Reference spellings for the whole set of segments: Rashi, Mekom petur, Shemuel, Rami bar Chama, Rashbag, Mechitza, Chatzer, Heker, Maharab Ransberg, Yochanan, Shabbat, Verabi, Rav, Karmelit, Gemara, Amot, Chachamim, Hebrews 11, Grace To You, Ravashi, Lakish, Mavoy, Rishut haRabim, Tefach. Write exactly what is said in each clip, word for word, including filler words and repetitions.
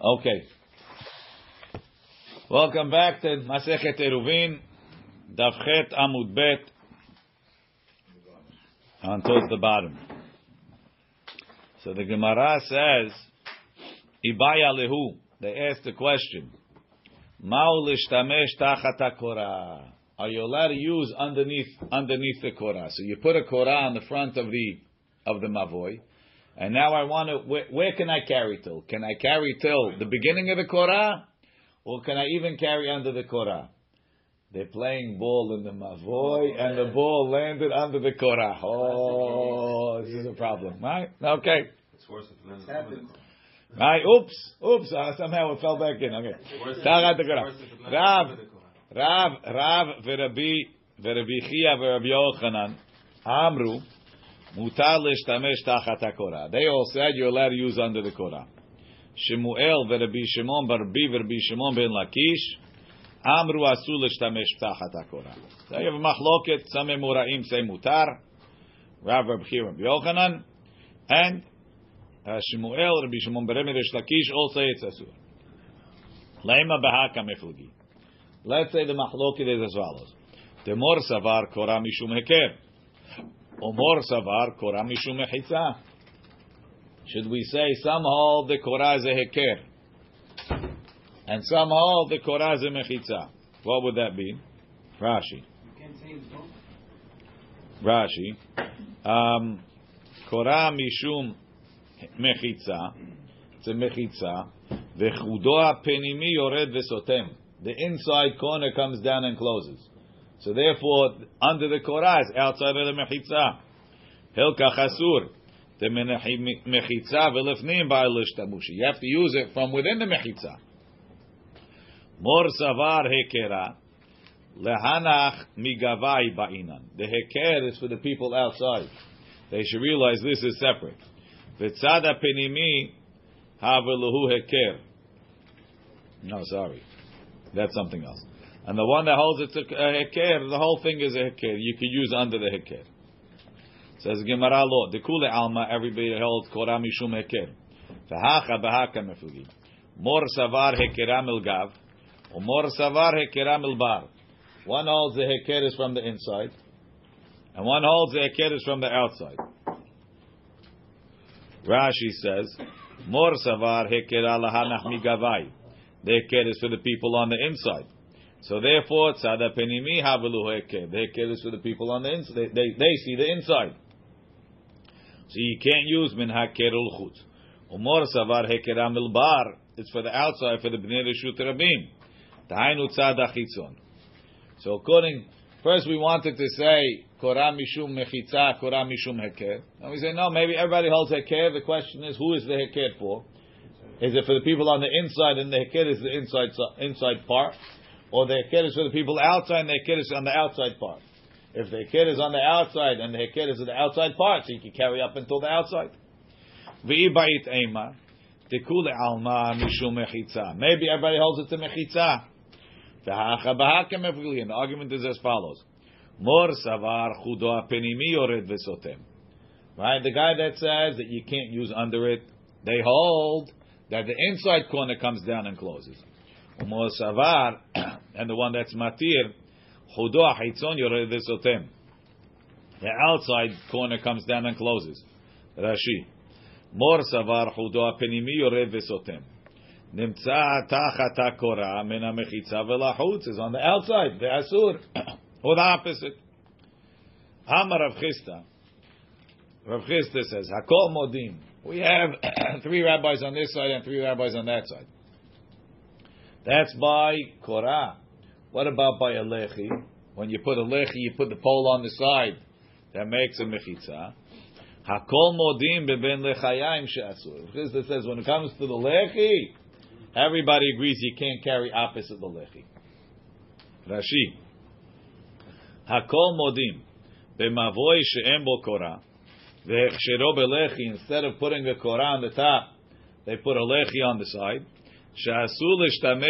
Okay. Welcome back to Masechet Eruvin, Davchet Amud Bet, on towards the bottom. So the Gemara says, Ibaya lehu. They asked the question, Ma'u lishtamesh tachat ha-korah. Are you allowed to use underneath underneath the korah? So you put a korah on the front of the of the mavoy. And now I want to, where, where can I carry till? Can I carry till the beginning of the Korah? Or can I even carry under the Korah? They're playing ball in the Mavoy, and the ball landed under the Korah. Oh, this is a problem, right? Okay. It's worse if it lands right, oops, oops, uh, somehow it fell back in. Okay. Rav, Rav, Rav, Verabi, Verabi Chia, Verabi Yochanan, Amru, Mutar leshtamesh tachat haKorah. They all said you're allowed to use under the Korah. Shemuel veRabbi Shimon barbi veRabbi Shimon ben Lakish amru asu leshtamesh tachat haKorah. So you have a machloket. Some Emuraim say mutar. Rav Rabbi Rabbi Yochanan and Shemuel Rabbi Shimon barbi Rish Lakish all say it's asur. Leima b'haka meflugi. Let's say the machloket is as follows: the more savar Korah mishum heker. Omor savar korah mishum mechitza. Should we say some hold the korah is a heker, and some hold the korah is a mechitza? What would that be? Rashi. Rashi. Um, korah mishum mechitza. It's a mechitza. Vechudoa penimi yored vesotem. The inside corner comes down and closes. So therefore, under the Korah is outside of the Mechitza. Hilka Chasur. The Mechitza v'lefnim ba'alish tamushi. You have to use it from within the Mechitza. Mor savar hekera. Lehanach migavai ba'inan. The heker is for the people outside. They should realize this is separate. V'tzada penimi haveluhu heker. No, sorry. That's something else. And the one that holds it's a heker, the whole thing is a heker. You can use under the heker. Says Gemara lo, the kule alma, everybody holds korah mishum heker. Tahacha b'haka mefugim. Mor savar hekeram el gav, or mor savar hekeram el bar. One holds the heker is from the inside, and one holds the heker is from the outside. Rashi says, mor savar hekera lahanach migavai. The heker is for the people on the inside. So therefore, tzada penimi havelu heker. The heker is for the people on the inside. They, they, they see the inside. So you can't use min haker ulchut. Umor savar hekeram il bar. It's for the outside, for the bnei reshut haRabim. Tahainu tzada chitzon. So according, first we wanted to say korah mishum mechitza, korah mishum heker. And we say no, maybe everybody holds heker. The question is, who is the heker for? Is it for the people on the inside, and the heker is the inside inside part? Or the heker is for the people outside, and the heker is on the outside part. If the heker is on the outside, and the heker is on the outside part, so you can carry up until the outside. Maybe everybody holds it to mechitza. The argument is as follows. Right? The guy that says that you can't use under it, they hold that the inside corner comes down and closes. Umor savar, and the one that's matir, chudo achitzon yored vesotem. The outside corner comes down and closes. Rashi, mor savar chudo apenimi yored vesotem. Nimtza tachat korah min hamechitza velachutz is on the outside, the asur, or the opposite. Amar Rav Chisda. Rav Chisda says hakol modim. We have three rabbis on this side and three rabbis on that side. That's by Korah. What about by a lechi? When you put a lechi, you put the pole on the side. That makes a mechitza. Hakol modim beben lechayim she'asur. Chisda says, when it comes to the lechi, everybody agrees you can't carry opposite the lechi. Rashi. Hakol modim b'mavoi she'em bo Korah. Ve'echshero belechi. Instead of putting the Korah on the top, they put a lechi on the side. You can't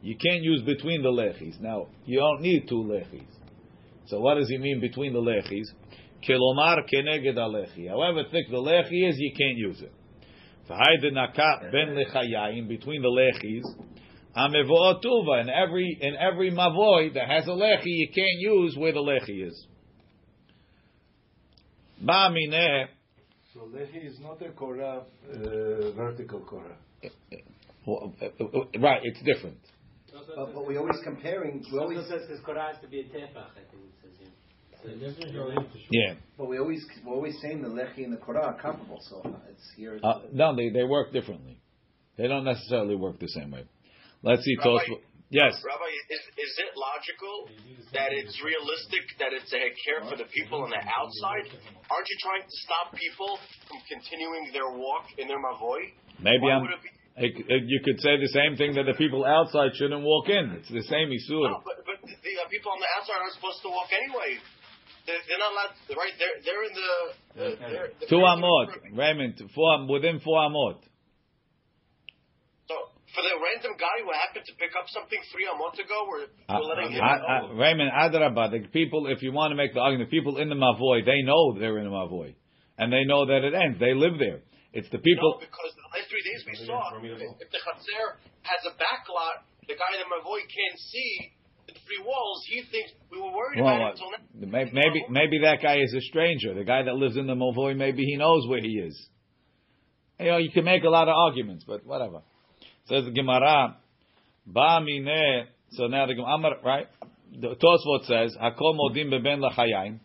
use between the lechis. Now, you don't need two lechis. So what does he mean between the lechis? However thick the lechi is, you can't use it. between the lechis, amevoatuva, in every in every mavoy that has a lechi, you can't use where the lechi is. Ba mineh. So lechi is not a korah, uh, vertical korah. Well, right, it's different. But, but we're always comparing. We always says this korah has to be a tefach. I think it says here. Yeah, but we always we're always saying the lechi and the korah are comparable, so it's here. Uh, no, they they work differently. They don't necessarily work the same way. Let's see, Rabbi, Tosfot. Yes, Rabbi, is is it logical that it's realistic that it's a heker for the people on the outside? Aren't you trying to stop people from continuing their walk in their mavoi? Maybe Why I'm. You could say the same thing that the people outside shouldn't walk in. It's the same issue. No, but, but the uh, people on the outside aren't supposed to walk anyway. They're not allowed, right? They're, they're in the... Uh, they're, they're Two amot, Raymond, four, within four amot. So, for the random guy who happened to pick up something three amot ago, we're, uh, we're letting uh, him uh, know. Uh, Raymond, adrabah, the people, if you want to make the argument, the people in the mavoy, they know they're in the mavoy. And they know that it ends. They live there. It's the people... No, because the last three days we saw, if the chatzer has a back lot, the guy in the mavoy can't see... The three walls, he thinks we were worried well, about it until now. Maybe, maybe, maybe that guy is a stranger. The guy that lives in the Mavoy, maybe he knows where he is. You know, you can make a lot of arguments, but whatever. Says the Gemara, Ba mineh. So now the Gemara, right? The Tosfot says, Hakol modim beben lachayayin,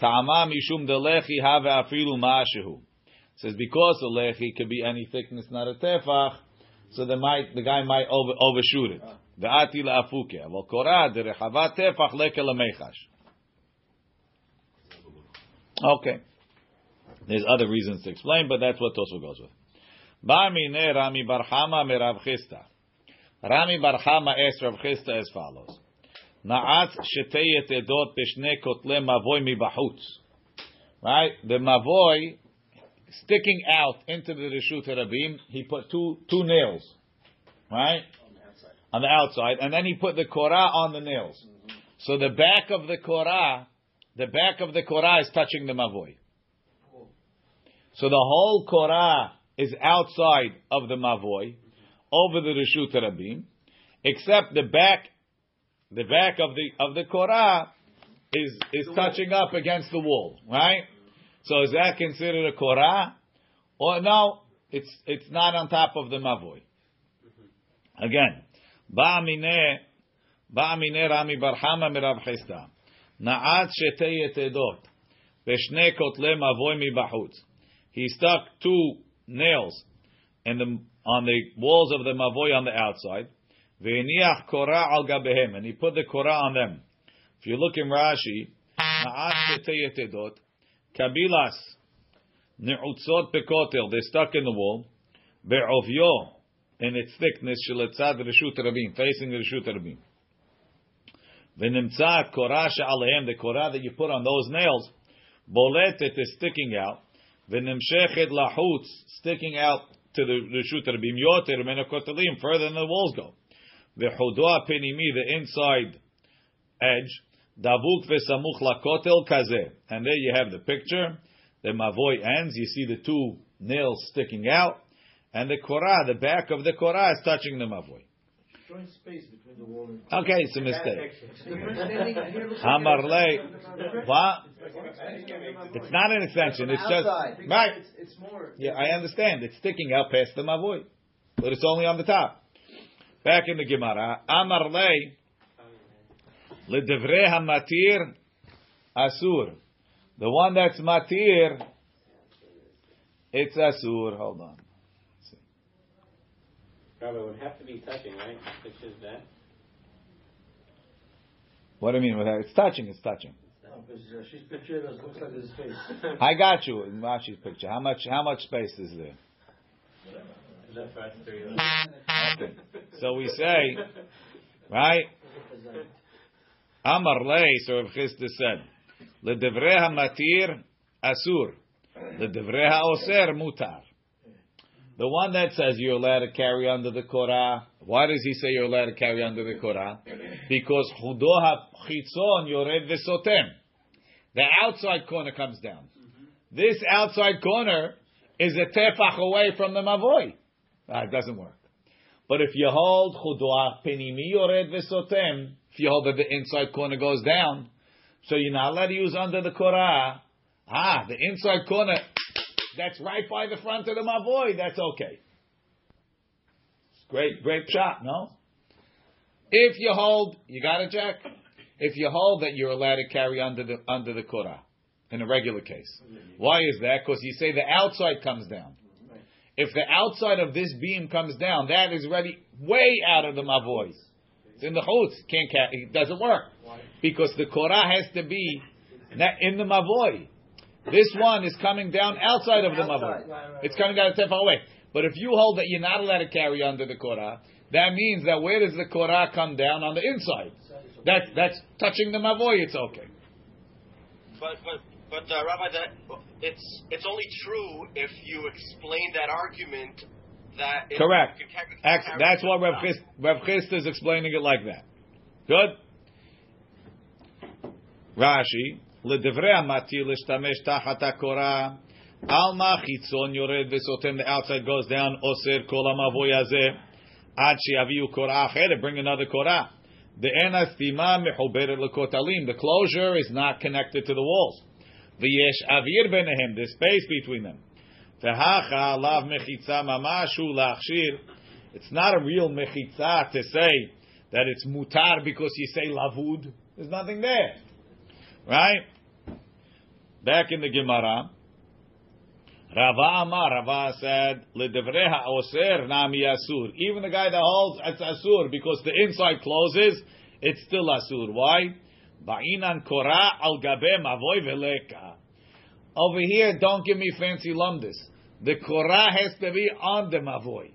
ta'amam yishum delechi have afilu ma'ashehu. Says, because the lechi could be any thickness, not a tefach, so they might, the guy might over, overshoot it. The ati laafuke, well korah de rechavat tefach leke lamechash. Okay, there's other reasons to explain, but that's what Tosfot goes with. Ba'mineh Rami bar Chama me Rav Chisda. Rami bar Chama asked Rav Chisda as follows: Na'atz shetei edot b'shnei kotle mavoy mibachutz. Right, the mavoy sticking out into the Rishut haRabim, he put two two nails. Right. On the outside, and then he put the korah on the nails. Mm-hmm. So the back of the korah, the back of the korah is touching the mavoy. Cool. So the whole korah is outside of the mavoy, mm-hmm. over the Rishut haRabim, except the back, the back of the of the korah is is the touching wall. Up against the wall, right? Mm-hmm. So is that considered a korah, or no? It's it's not on top of the mavoy. Mm-hmm. Again. Ba'mineh, ba'mineh Rami bar Chama me Rav Chisda. Na'at shetei etedot, b'shnei kotle mavoy mibachutz. He stuck two nails in the, on the walls of the mavoy on the outside. Ve'niach korah al gabehem, and he put the korah on them. If you look in Rashi, na'at shetei etedot, kabilas, ne'utzot bekotel, they stuck in the wall. Be'ovyo, in its thickness, sheletzad Rishut haRabim, facing the Rishut haRabim. V'nimtza korah she'alehem, the korah that you put on those nails, boletet is sticking out. V'nimshechet lahutz, sticking out to the Rishut haRabim, yoter menakotelim, further than the walls go. V'chudoa penimi, the inside edge, davuk v'samuch lakotel kazeh. And there you have the picture. The mavoy ends. You see the two nails sticking out. And the korah, the back of the korah is touching the mavoy. Joint space between the wall and the okay, it's a mistake. Hamarle, what? It's not an extension. It's just right. It's, it's more. Yeah, I understand. It's sticking out past the mavoy, but it's only on the top. Back in the Gemara, Amarle ledevrei hamatir asur. The one that's matir, it's asur. Hold on. Rabbi, it would have to be touching, right? It's just that. What do you mean? It's touching, it's touching. No, she's pictured as looks like his face. I got you in Rashi's picture. How much How much space is there? Okay. So we say, right? Amar lei, so Rav Chisda said, L'devrei hamatir asur, L'devrei haoser mutar. The one that says you're allowed to carry under the korah, why does he say you're allowed to carry under the korah? Because chudoha chitzon yored v'sotem, the outside corner comes down. Mm-hmm. This outside corner is a tefach away from the mavoy. That doesn't work. But if you hold chudoach penimi yored v'sotem, if you hold that the inside corner goes down, so you're not allowed to use under the korah. Ah, the inside corner, that's right by the front of the mavoy. That's okay. Great, great shot, no? If you hold, you got to check. If you hold that you're allowed to carry under the under the korah, in a regular case. Why is that? Because you say the outside comes down. If the outside of this beam comes down, that is already way out of the mavoy. It's in the chutz. Can't carry. It doesn't work because the korah has to be in the mavoy. This one is coming down outside of the mavoy. It's coming down a tefach away. But if you hold that you're not allowed to carry under the korah, that means that where does the korah come down? On the inside. That's that's touching the mavoy. It's okay. But but but uh, Rabbi, that it's it's only true if you explain that argument that it, correct. You can, you can Actually, that's why Rav Chis, Rav Chisda is explaining it like that. Good. Rashi ledevrei amati lishtamesh tachat hakorah alma chitzon yored v'sotem, the outside goes down oser kol hamavoy hazeh ad sheaviu korah achered, bring another korah. The enastima mechuberet lekotalim, the closure is not connected to the walls. V'yesh avir benehem, there's space between them. Tehacha lav mechitza mamashu lachshir. It's not a real mechitza to say that it's mutar because you say lavud. There's nothing there, right? Back in the Gemara, Rava Amar, Rava said, Ledevreha oser nami asur. Even the guy that holds, it's asur, because the inside closes, it's still asur. Why? Ba'inan korah al gabe mavoy veleka. Over here, don't give me fancy lumdis. The korah has to be on the mavoy.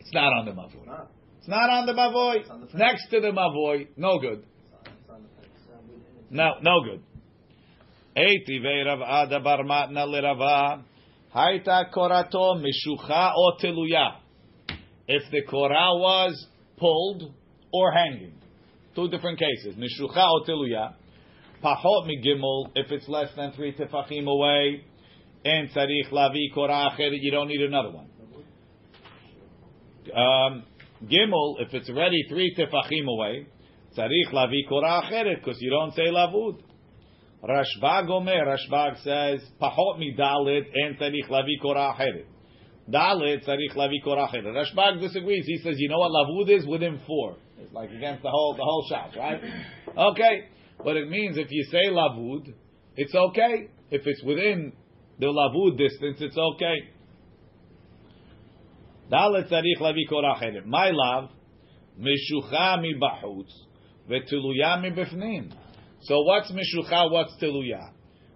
It's not on the mavoy. No. It's not on the mavoy. It's on the next to the mavoy. No good. It's on, it's on the no, no good. Eitivei Rav Ada bar Matna le Rava Haita korato mishucha o teluya. If the korah was pulled or hanging, two different cases. Mishucha o teluya. Pachot mi gimel. If it's less than three tefachim away, and tzarich lavi korah acher, you don't need another one. Um, gimel. If it's already three tefachim away, tzarich lavi korah acher, because you don't say lavud. Rashbag omer, Rashbag says, Pachot mi dalet and tzarich lavi korah acher. Dalet tzarich lavi korah acher. Rashbag disagrees. He says, you know what lavud is? Within four. It's like against the whole the whole shop, right? Okay. But it means if you say lavud, it's okay. If it's within the lavud distance, it's okay. Dalet tzarich lavi korah acher. My love, mishucha mi bachutz v'teluya mi b'fnim. So what's mishucha? What's teluya?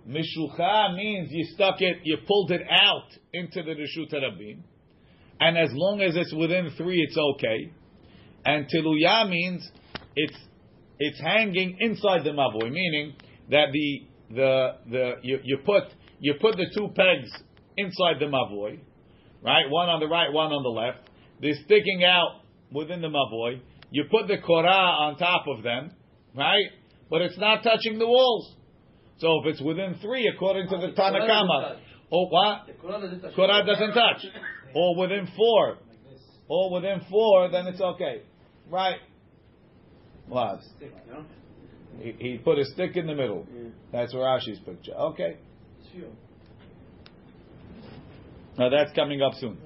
Mishucha means you stuck it, you pulled it out into the reshut haRabim, and as long as it's within three, it's okay. And teluya means it's it's hanging inside the mavoy, meaning that the the the you, you put you put the two pegs inside the mavoy, right? One on the right, one on the left. They're sticking out within the mavoy. You put the korah on top of them, right? But it's not touching the walls. So if it's within three, according to the Tanakama, or what? The Korah doesn't touch. Or within four. Or within four, then it's okay. Right. What? He, he put a stick in the middle. That's Rashi's picture. Okay. Now that's coming up soon.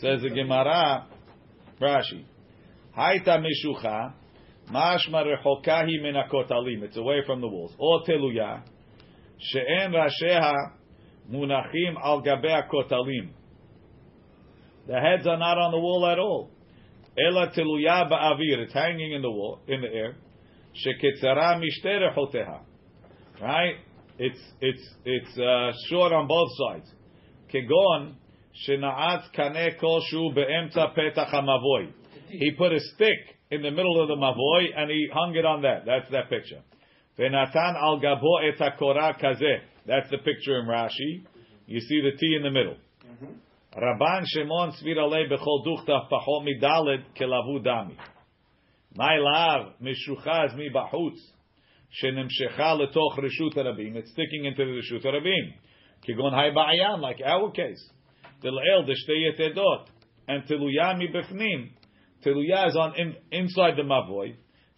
Says the Gemara, Rashi. Haita mishucha. Mashma rechokahi menakotalim. It's away from the walls. O teluya she'en rasheha munachim al gabei kotalim. The heads are not on the wall at all. Ela teluya ba'avir. It's hanging in the wall, in the air. Sheketzara mishter rechoteha. Right? It's it's it's uh, short on both sides. Kegon she'naatz kaneh koshu be'emtza petach hamavoy. He put a stick in the middle of the mavoy, and he hung it on that. That's that picture. Venatan al gabo et hakorah kazeh. That's the picture in Rashi. You see the T in the middle. Rabban Shimon sviralei bechol duchta pachot midaled kelavu dami. My lav mishuchaz mi bachutz shenemshecha letoch reshut harabim. It's sticking into the reshut harabim. Kigon hay ba'ayan, like our case. Dil'el deshtei yetedot. And teluya mi b'fnim. Teluya is on in, inside the mavoy.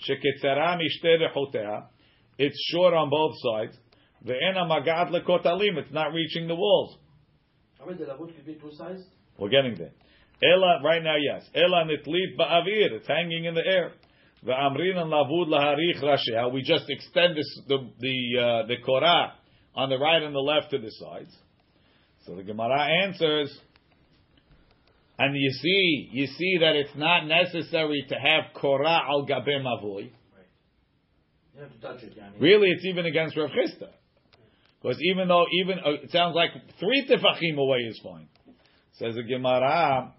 Sheketzara mishtei rechoteha. It's short on both sides. Ve'ena magad lekotalim. It's not reaching the walls. I mean, the lavud could be two sides? We're getting there. Ela, right now, yes. Ela nitlit ba'avir. It's hanging in the air. Ve'amrin and lavud laharich rasheha. We just extend this, the the, uh, the korah on the right and the left to the sides. So the Gemara answers, and you see, you see that it's not necessary to have korah al gabem avoy. You have to touch it, yani. Really, it's even against Rav Chisda. Because even though, even, uh, it sounds like three tefachim away is fine. Says the Gemara,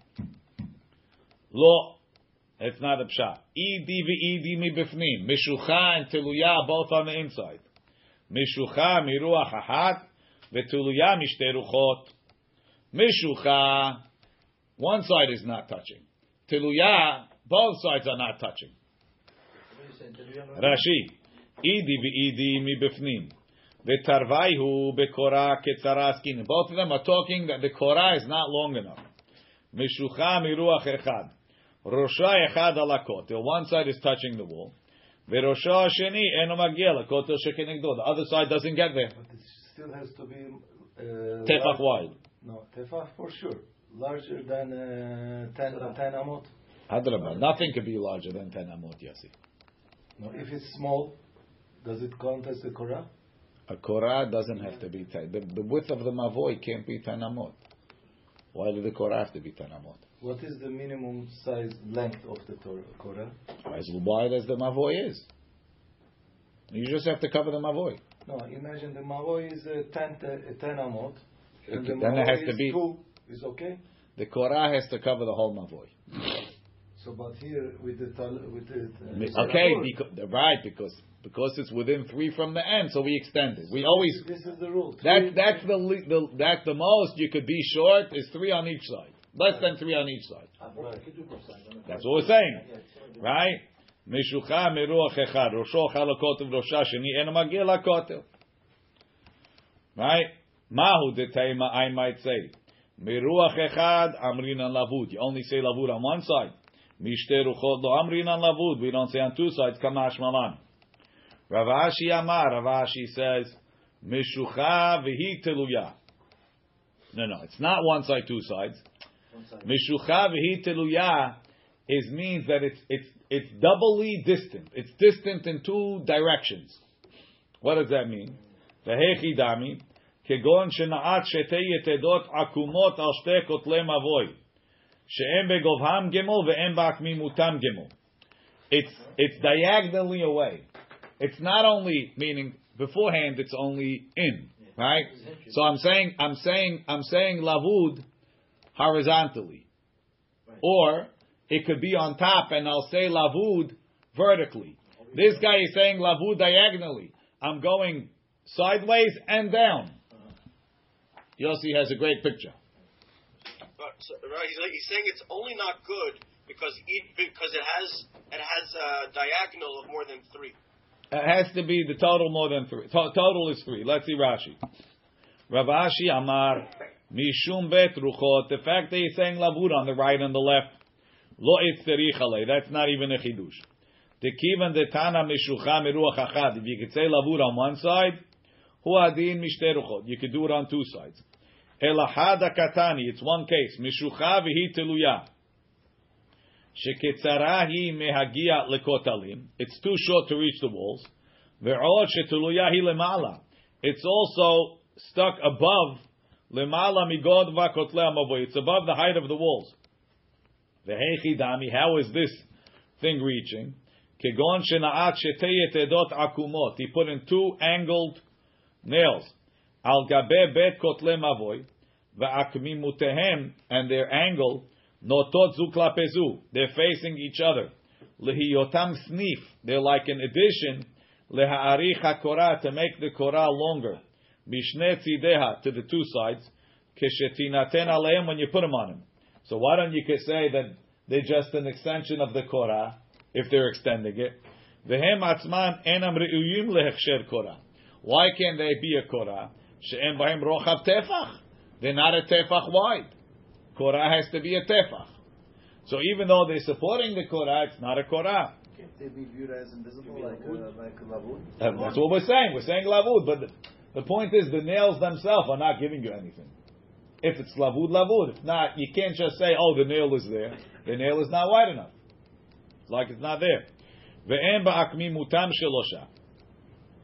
lo, it's not a pshat. Idi v'idi mi bifnim. Mishucha and teluya both on the inside. Mishucha miruach ahat v'teluya mishte ruchot. Mishucha, one side is not touching. Teluya, both sides are not touching. Rashi, idi v'idi mi bifnim. V'tarvayhu b'korah ketzaraskin. Both of them are talking that the korah is not long enough. Mishucha miruach echad. Rosha echad alakotel. One side is touching the wall. V'rosha sheni eno magia alakotel shekenegdo. The other side doesn't get there. But it still has to be uh, tefach wide. No, tefach for sure. Larger than uh, ten, ten amot. Hadrabah. Nothing could be larger than ten amot, Yasi. No, if it's small, does it count as a korah? A korah doesn't have to be ten. The, the width of the mavoy can't be ten amot. Why did the korah have to be ten amot? What is the minimum size length of the korah? As wide as the mavoy is. You just have to cover the mavoy. No, imagine the mavoy is uh, ten, uh, ten amot. And okay, the then it has to be two. Is okay. The korah has to cover the whole mavoy. So, but here with the with the uh, okay, because, right, because. Because it's within three from the end, so we extend it. We always. This is the rule. That, that's the, the that's the most you could be short is three on each side, less than three on each side. That's what we're saying, right? Mishucha miruach echad, rosho halakotel, rosha sheni eno magia lakotel. Right? Mahu detaima, I might say miruach echad amrin and lavud. You only say lavud on one side. Mishte ruchot lo amrin and lavud. We don't say on two sides. Kamash malan. Ravashi Amar, Ravashi says, Mishucha v'hi teluya. No, no, it's not one side, two sides. Side. Mishucha v'hi teluya is means that it's it's it's doubly distant. It's distant in two directions. What does that mean? V'hechidami kegon shenaat shetei yetedot akumot al shtei kotle mavoy she'em begovham gemol ve'em ba'akmimutam gemol. It's it's diagonally away. It's not only meaning beforehand; it's only in, right? So I'm saying, I'm saying, I'm saying lavud horizontally, right. Or it could be on top, and I'll say lavud vertically. This guy is saying lavud diagonally. I'm going sideways and down. Yossi has a great picture. But, so, right, he's, he's saying it's only not good because it, because it has it has a diagonal of more than three. It has to be the total more than three. To- total is three. Let's see Rashi. Ravashi Amar Mishum Bet Ruchot. The fact that he's saying lavud on the right and the left, lo itzerichale. That's not even a chidush. The kivan the tana mishucha miruach achad. If you could say lavud on one side, hu adin mishte ruchot. You could do it on two sides. Elahad akatani. It's one case. Mishucha v'hi teluya. Sheketzarahi mehagia lekotalim. It's too short to reach the walls. Ve'od shetuluyahi lemala. It's also stuck above lemala migod vakotlei mavoy. It's above the height of the walls. Vehechidami. How is this thing reaching? Kegon shenaat shetei yetedot akumot. He put in two angled nails. Al gabe bet kotlei mavoy ve'akmimutehem, and their angle. Notot zu klapezu. They're facing each other. Lehiyotam snif. They're like an addition. Lehaarich hakorah, to make the korah longer. Mishne tzideha, to the two sides. Keshetinaten aleim, when you put them on them. So why don't you say that they're just an extension of the korah if they're extending it? Vehem atzman enam reuyim lehechsher korah. Why can't they be a korah? She'en b'hem rochav tefach. They're not a tefach wide. Korah has to be a tefach. So even though they're supporting the Korah, it's not a Korah. Can't they be viewed as invisible, like a, like a Lavud? Uh, that's what we're saying. We're saying Lavud, but the, the point is the nails themselves are not giving you anything. If it's Lavud, Lavud. If not, you can't just say, oh, the nail is there. The nail is not wide enough. It's like it's not there.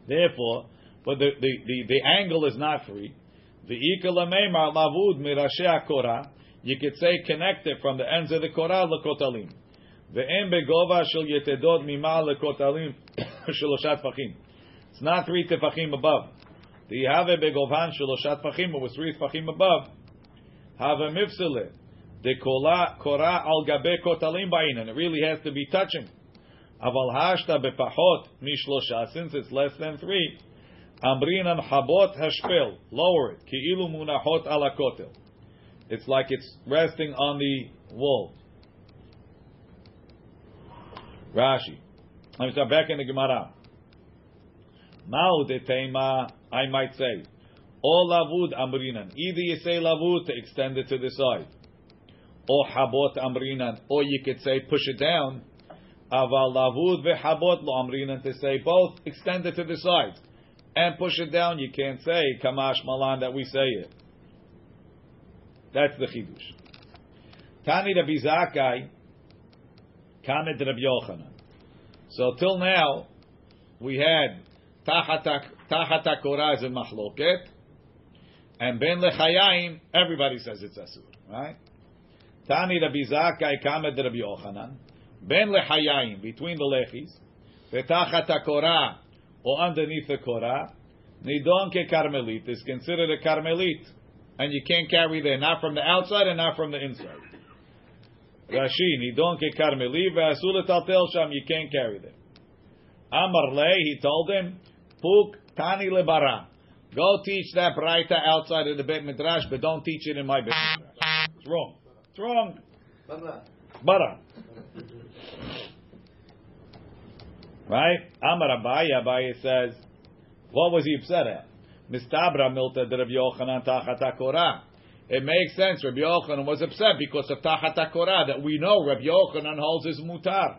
Therefore, but the, the, the, the angle is not free. You could say connected from the ends of the Korah lekotalim. It's not three tefachim above. The have begovan sheloshat tefachim, it was three tefachim above. Have mifsele the Korah al gabe kotalim bayin, and it really has to be touching. Aval hashta bepachot mishlosha, since it's less than three. Amrinan habot hashpel, lower it. Ki'ilu munahot ala kotel. It's like it's resting on the wall. Rashi. Let me start back in the Gemara. Ma'u de teima, I might say, O lavud amrinan. Either you say lavud to extend it to the side, or habot amrinan, or you could say push it down. Aval lavud vehabot lo amrinan, to say both extend it to the side and push it down. You can't say kamash malan that we say it. That's the chidush. Tani Rabbi Zakai, Kamed Rabbi Yochanan. So till now, we had Tahatak Korah in Machloket, and Ben Lechayim, everybody says it's Asur, right? Tani Rabbi Zakai, Kamed Rabbi Yochanan, Ben Lechayim, between the Lechis, Tahatak Korah, or underneath the Korah, Nidon Ke Karmelit, is considered a Karmelit. And you can't carry there, not from the outside and not from the inside. Rashi, nidon ke karmeli ve'asula taltel sham, you can't carry there. Amar le, he told him, puk tani lebara. Go teach that braita outside of the Beit Midrash, but don't teach it in my Beit Midrash. It's wrong. It's wrong. Bara. Right? Amar Abaya, Abaya says, what was he upset at? Mistabra milta de Rabbi Yochanan tachata Korah. It makes sense. Rabbi Yochanan was upset because of tachata Korah that we know Rabbi Yochanan holds his mutar.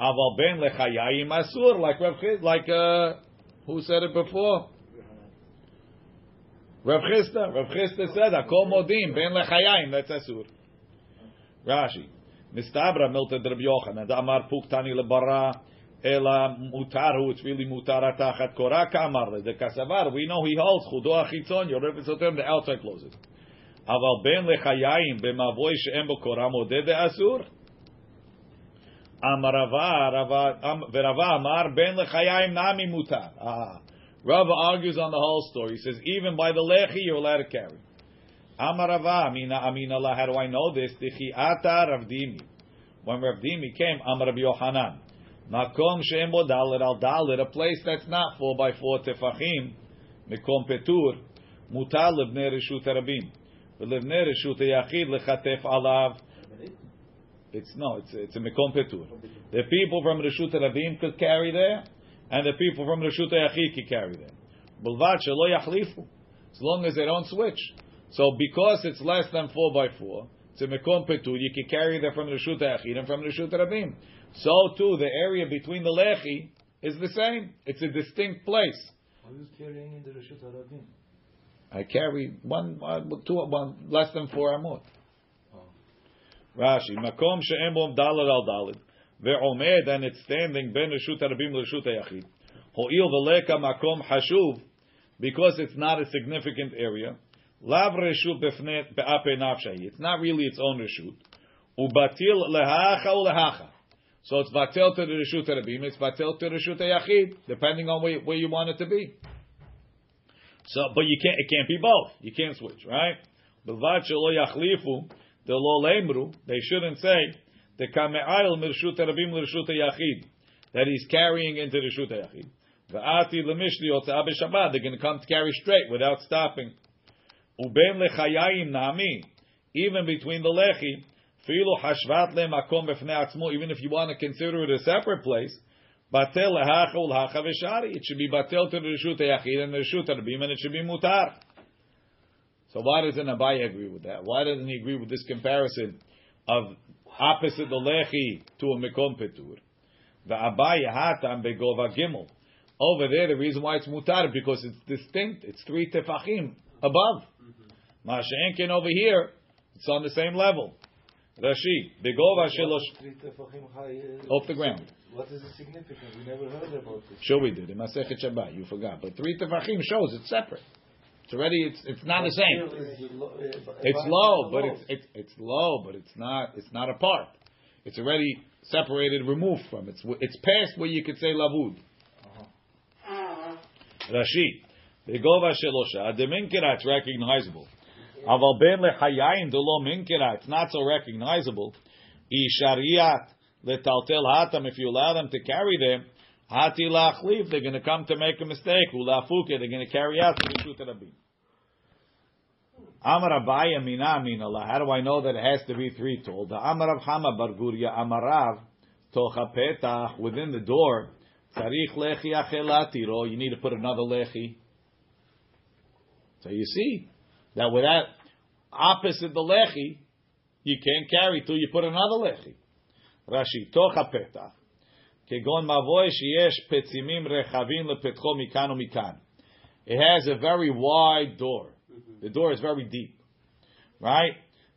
Aval ben lechayayim asur, like Rav Chisda, like uh, who said it before? Rav Chisda. Rav Chisda said, "Akol modim ben lechayayim." That's asur. Rashi. Mistabra milta de Rabbi Yochanan. Damar puktani lebara. Ela mutaru, it's really mutara tachat korah kamarle. The kasavar, we know he holds chudo achitzon. Your reference to him, the outside closes. Aval ben lechayim b'mavoy she'em bo korah modeh de'asur. Amar Rava, Verabi amar ben lechayim nami mutar. Ah, Rava argues on the whole story. He says even by the lechi you're allowed to carry. Amar Rava, Amina Amina la. How do I know this? Tichiata Ravdiimi. When Ravdiimi came, Amar Rabbi Yochanan. Makom she'em bo dalet al dalet, a place that's not four by four tefachim, mekom petur, mutar levnei reshut haRabim, levnei reshut haYachid lechatef alav. It's no, it's it's a mekom petur. The people from reshut haRabim could carry there, and the people from reshut haYachid could carry there. Bulvat shelo yachlifu, as long as they don't switch. So because it's less than four by four, it's a mekom petur. You can carry there from reshut haYachid and from reshut haRabim. So too, the area between the lechi is the same. It's a distinct place. Are you carrying in the Rishut haRabim? I carry one, uh, two, one less than four amot. Oh. Rashi, makom she'em bo dalet al dalet ve'omed, and it's standing ben Rishut haRabim l'Reshut haYachid. Ho'il v'leka makom hashuv, because it's not a significant area. Lav reshut b'fnei be'apei nafshahi. It's not really its own reshut. Ubatil lehacha ulehacha. So it's vatel to the Rishut haRabim, it's vatel to the Rishut haYachid, depending on where, where you want it to be. So, but you can't. It can't be both. You can't switch, right? B'lvad shelo yachlifu de lo leimru. They shouldn't say the kame'ayil mirshut haRabim l'Reshut haYachid that he's carrying into Rishut haYachid. V'ati l'mishli otzah b'Shabbat. They're going to come to carry straight without stopping. Uben lechayim nami, even between the lechi. Even if you want to consider it a separate place, Batel lehacha ulhacha v'shari. It should be batel to the Rishut haYachid and the Rishut haRabim, and it should be mutar. So why doesn't Abaye agree with that? Why doesn't he agree with this comparison of opposite the lechi to a mekom petur? The Abaye hatam begova gimel. Over there, the reason why it's mutar because it's distinct. It's three tefachim above. Ma'ashenkin over here, it's on the same level. Rashi begova shelosh off the ground. What is the significance? We never heard about this. Sure, we did in Masechet Shabbat. You forgot, but three tefachim shows it's separate. It's already it's it's not the same. It's low, but it's it's it's low, but it's not it's not apart. It's already separated, removed from it's it's past where you could say Lavud. Rashi, begova shelosha deminkira. It's recognizable. Aval ben lechayayin delo minkira. It's not so recognizable. Ishariat letaltel hatam. If you allow them to carry them. Hati la'achlif, they're going to come to make a mistake. Ula'afuke, they're going to carry out the Rishut haRabim. Amar Abaye mina min Allah. How do I know that it has to be three told? Amar Rav Chama bar Guria, Amar Rav, tocha petach, within the door, tzarich lechi achelatiro, you need to put another lechi. So you see, that without, opposite the lechi, you can't carry till you put another lechi. Rashi, tocha petach. It has a very wide door. Mm-hmm. The door is very deep, right?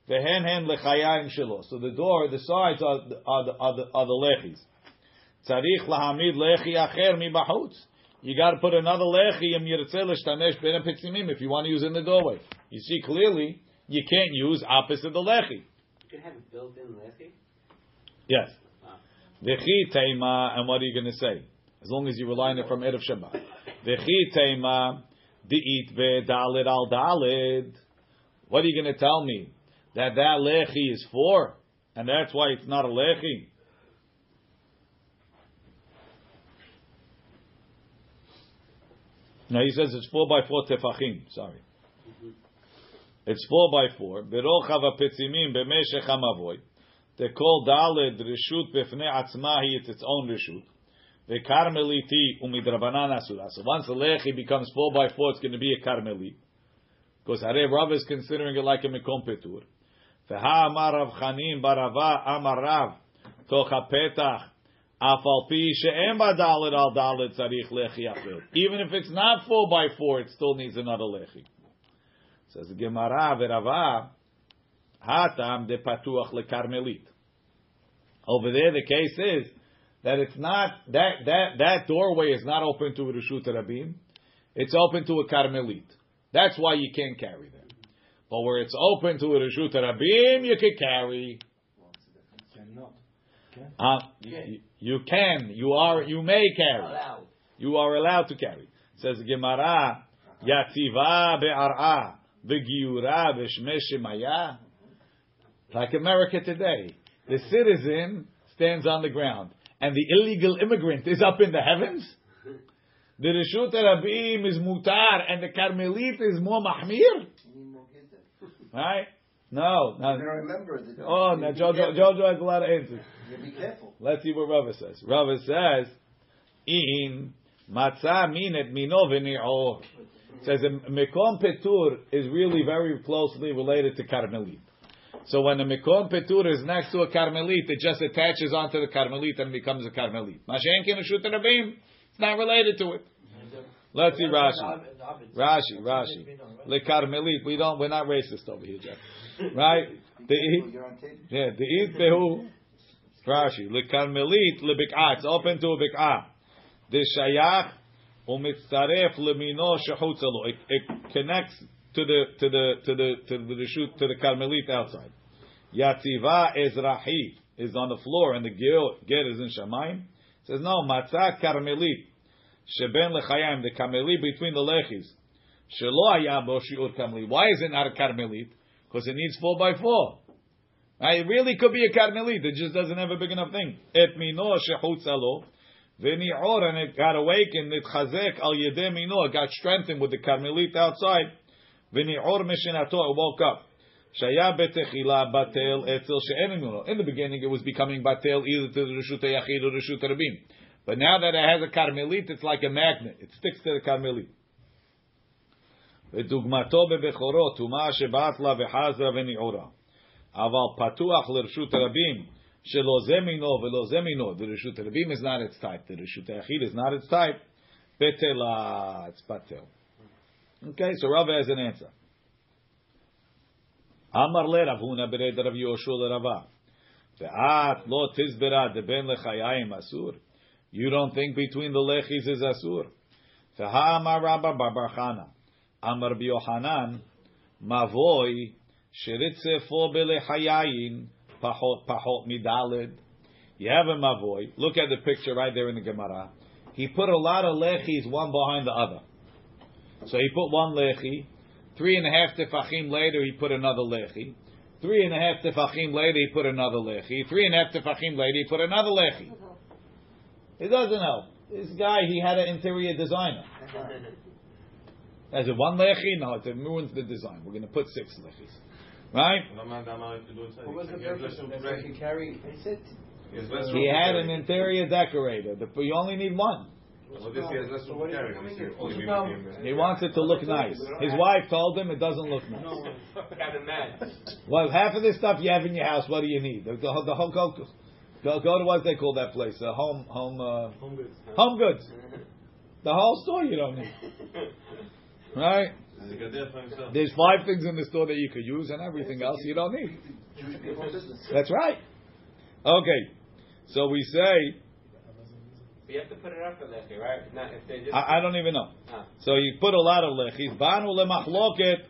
So the door, the sides are the, are the, are the, are the lechis. You got to put another lechi if you want to use it in the doorway. You see clearly, you can't use opposite the lechi. You can have a built-in lechi? Yes. V'chi teima, and what are you going to say? As long as you rely on it from Erev Shabbat. V'chi teima, di'it ve'dalid al dalid. What are you going to tell me? That that lechi is for? And that's why it's not a lechi? Now he says it's four by four tefachim. Sorry. Mm-hmm. It's four by four. B'rochav ha'petzimim b'meshech ha'mavoy. They call Daled Rishut Bifne Atzmahi, it's its own Rishut. The Karmeliti Umidrabanan Asura. So once the Lechi becomes four by four, it's going to be a Karmelit. Because Hare Rav is considering it like a Mekom petur. Feha Amar Rav Chanin Barava Amar Rav Tocha Petach Afalpi She'emba Daled Al Daled Tzarich Lechi Achil. Even if it's not four by four, it still needs another Lechi. Says the Gemara Verava. Hatam de patuach lekarmelit. Over there, the case is that it's not that that that doorway is not open to a Rishut haRabim; it's open to a karmelit. That's why you can't carry them. But where it's open to a Rishut haRabim, you can carry. Cannot. Uh, you, you can. You are. You may carry. You are allowed to carry. It says Gemara yativa be'ara ve'giura ve'shmeshimaya. Like America today, the citizen stands on the ground, and the illegal immigrant is up in the heavens. The Rishut haRabim is mutar, and the Karmelit is more mahmir. Right? No. no. I remember. The oh, now Jojo, Jojo has a lot of answers. Be careful. Let's see what Rava says. Rava says, "In matza minet mino v'ni'or." Says Mekom petur is really very closely related to Karmelit. So when a Mekom petur is next to a Karmelit, it just attaches onto the Karmelit and becomes a Karmelit. Mashenkin Rishut haRabim, it's not related to it. Let's see Rashi. Rashi, Rashi. Le Karmelit, we don't, we're not racist over here, Jeff. Right? The eat, yeah, the eat behu. Rashi. Le Karmelit le bik'ah. It's open to a bik'ah. The shayach umitzaref le mino shechutzalo. It it connects. To the to the to the to the Rishut to the Karmelit outside. Yativa Ezrahi is on the floor and the Gil Ger is in Shamayim. It says no Matzah Karmelit Sheben Lechayim, the Karmelit between the Lechis. Shelo Hayabo Shiur Karmelit. Why is it not a Karmelit? Because it needs four by four. Right? It really could be a Karmelit. It just doesn't have a big enough thing. Et Mino Shechutzalo V'Nior, and it got awakened. It Chazek Al Yedei Mino, it got strengthened with the Karmelit outside. When he or Meshinato woke up, Shaya betechila batel etzel she'enim. In the beginning, it was becoming batel either to the Rishut haYachid or Rishut haRabim. But now that it has a karmelit, it's like a magnet. It sticks to the karmelit. ודוגמתו בבכורו, טומאה שבאת לה וחזרה וניעורה. אבל פתוח לרשות הרבים, שלא זה מינו ולא זה מינו. The רשות הרבים is not its type. The רשות היחיד is not its type. Petela, it's patel. Okay, so Rava has an answer. Amar le Rav Huna bered Rav Yoshua le Rava. Ve'at lo tizbera deben lechayim asur. You don't think between the lechis is asur. Ve'ha amar Rabbah bar Chana. Amar Yochanan Mavoy sheritzefo belechayin pachot pachot midaled. You have a Mavoy. Look at the picture right there in the Gemara. He put a lot of lechis one behind the other. So he put one lechi. Three and a half tefachim later, he put another lechi. Three and a half tefachim later, he put another lechi. Three and a half tefachim later, he put another lechi. It doesn't help. This guy, he had an interior designer. Is it one lechi? No, it ruins the design. We're going to put six lechis. Right? What was the purpose of this? He can carry, is it? He had an interior decorator. But you only need one. So he wants it to look nice. His wife told him it doesn't look nice. Well, half of this stuff you have in your house, what do you need? The, the, the whole go, go, go to what they call that place, uh, home home uh, home goods. Home goods. The whole store you don't need, right? There's five things in the store that you could use, and everything else you don't need. That's right. Okay, so we say. You have to put it up for lechi, right? Not if they just I, I don't even know. Ah. So you put a lot of lechis. Banu lemachloket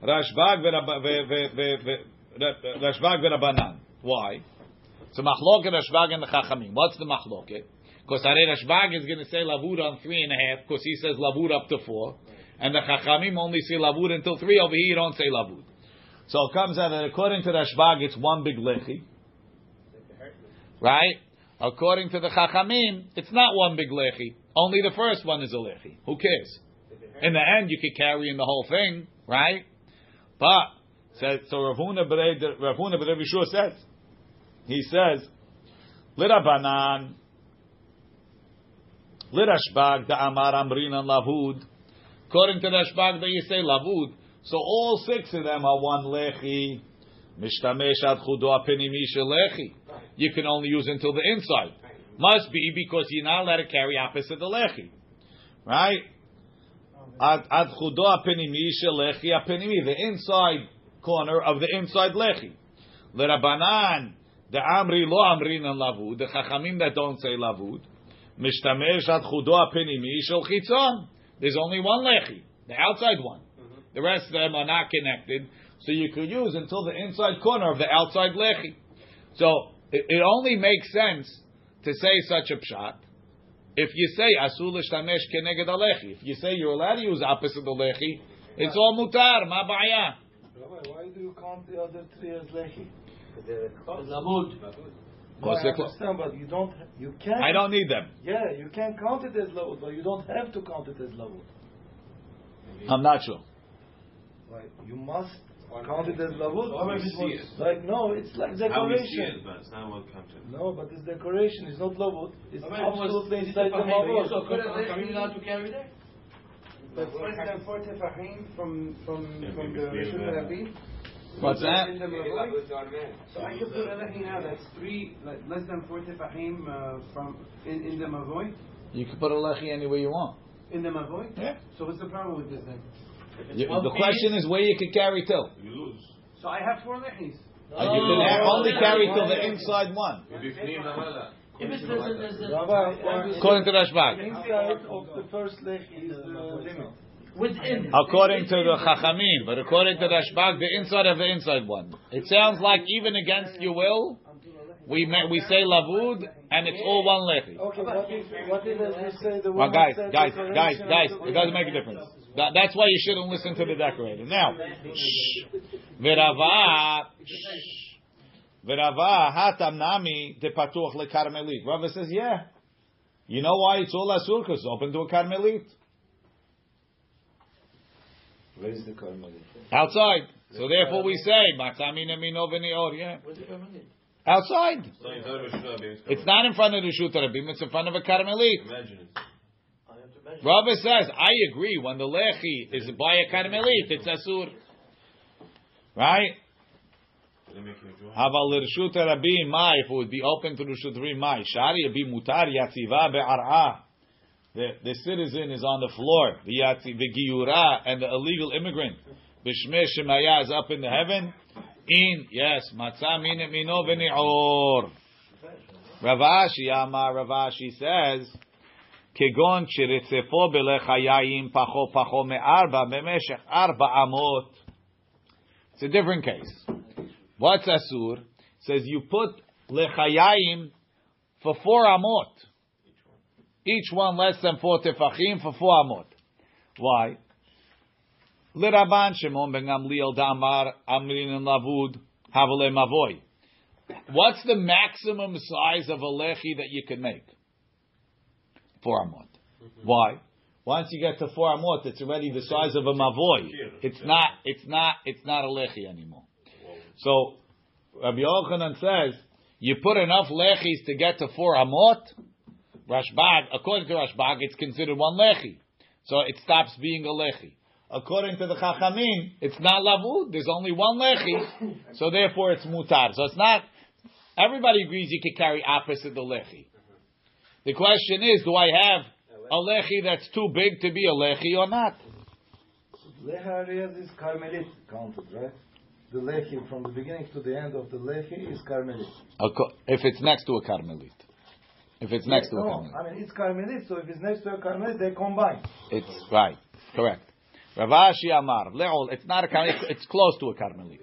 Rashbag verabanan. Why? So machloket Rashbag and the Chachamim. What's the machloket? Because Hare Rashbag is going to say lavud on three and a half, because he says lavud up to four, and the Chachamim only say lavud until three. Over here, you don't say lavud. So it comes out that according to Rashbag, it's one big lechi, right? According to the Chachamim, it's not one big lechi. Only the first one is a lechi. Who cares? In the end, you could carry in the whole thing, right? But, says, so Rav Huna B'Rav Yishua says, he says, L'Rabanan, L'Rashbag da'amar amrinan lavud. According to Rashbag, they say lavud. So all six of them are one lechi. Mishtamesh ad chudo apinimi shelechi. You can only use until the inside. Must be because you're not allowed to carry opposite the lechi, right? Ad ad chudo apinimi shelechi apinimi, the inside corner of the inside lechi. L'Rabanan the amri lo amrin and lavud, the Chachamim that don't say lavud. Mishtamesh ad chudo apinimi shelchitzon. There's only one lechi, the outside one. The rest of them are not connected. So you could use until the inside corner of the outside lechi. So it, it only makes sense to say such a pshat if you say asul l'shtamesh keneged alechi. If you say you're allowed to use opposite the lechi, it's all mutar. Ma ba'aya? Why do you count the other three as lechi? Lavud. No, I understand, but you don't. You can't. I don't need them. Yeah, you can count it as lavud, but you don't have to count it as lavud. I'm not sure. Right. You must. Counted as lavud? It. Like no, it's like decoration. How we see it, but it's not what counted. No, but it's decoration. It's not lavud. It's I mean, absolutely it was, inside the lavud. So could are you allowed to carry that? But first and fourth tefachim from from yeah, from the Rishut haRabim. What's that? So I could put everything out. That's three, like less than four tefachim uh, from in, in the Mavoy. You could put a lechi anywhere you want. In the Mavoy? Yeah. So what's the problem with this then? You, the question is where you can carry till. You lose. So I have four lechis. No. You can have only carry till the inside one. According to Rashbag. Inside of the first lechi is the limit. Within. According to the Chachamim, but according to Rashbag, the inside of the inside one. It sounds like even against your will, we may, we say lavud, and it's all one lechi. Okay, what if, what if you say the one? Well, guys, guys, guys, guys, it doesn't make a difference. That, that's why you shouldn't listen to the decorator. Now, Verava, Verava, hatam nami depatuch lekarmelit. Rava says, yeah. You know why it's all asur? Because open to a karmelit. Where is the karmelit? Outside. So therefore we say matamina mino v'nior. Yeah. Where's the karmelit? Outside. So it's not in front of the Rishut haRabim, it's in front of a Karmelit. Imagine it. Rava says, I agree, when the Lechi is by a Karmelit, it's Asur. Right? Hava l'Rishut haRabim, mai, if it would be open to Rishut haRabim, mai. Shari be mutar yatziva be'ar'ah. The, the citizen is on the floor. The Yatzi, the Giyura, and the illegal immigrant. B'shmeh Shemayah is up in the heaven. In, yes, Matzah min et mino v'ni'or. Ravashi, Amar Ravashi says, Kegon shiritzefo belechayayim pacho pacho me'arba b'meshech arba amot. It's a different case. What's Asur? It says you put lechayayim for four amot. Each one less than four tefachim for four amot. Why? L'Raban Shimon ben Gamliel damar amrin and lavud havale mavoy. What's the maximum size of a lechi that you can make? Four amot. Why? Once you get to four amot, it's already the size of a mavoy. It's not. It's not. It's not a lechi anymore. So Rabbi Yochanan says you put enough lechis to get to four amot. Rashbag, according to Rashbag, it's considered one lechi. So it stops being a lechi. According to the Chachamim, it's not lavud. There's only one lechi. So therefore it's mutar. So it's not, everybody agrees you can carry opposite the lechi. The question is, do I have a lechi that's too big to be a lechi or not? Lechi is Karmelit counted, right? The lechi from the beginning to the end of the lechi is Karmelit. If it's next to a Karmelit. If it's next no, to a Karmelit. I mean, it's Karmelit, so if it's next to a Karmelit, they combine. It's right. Correct. Ravashi Amar, Le'ol, it's not a Karmelit, it's close to a Karmelit.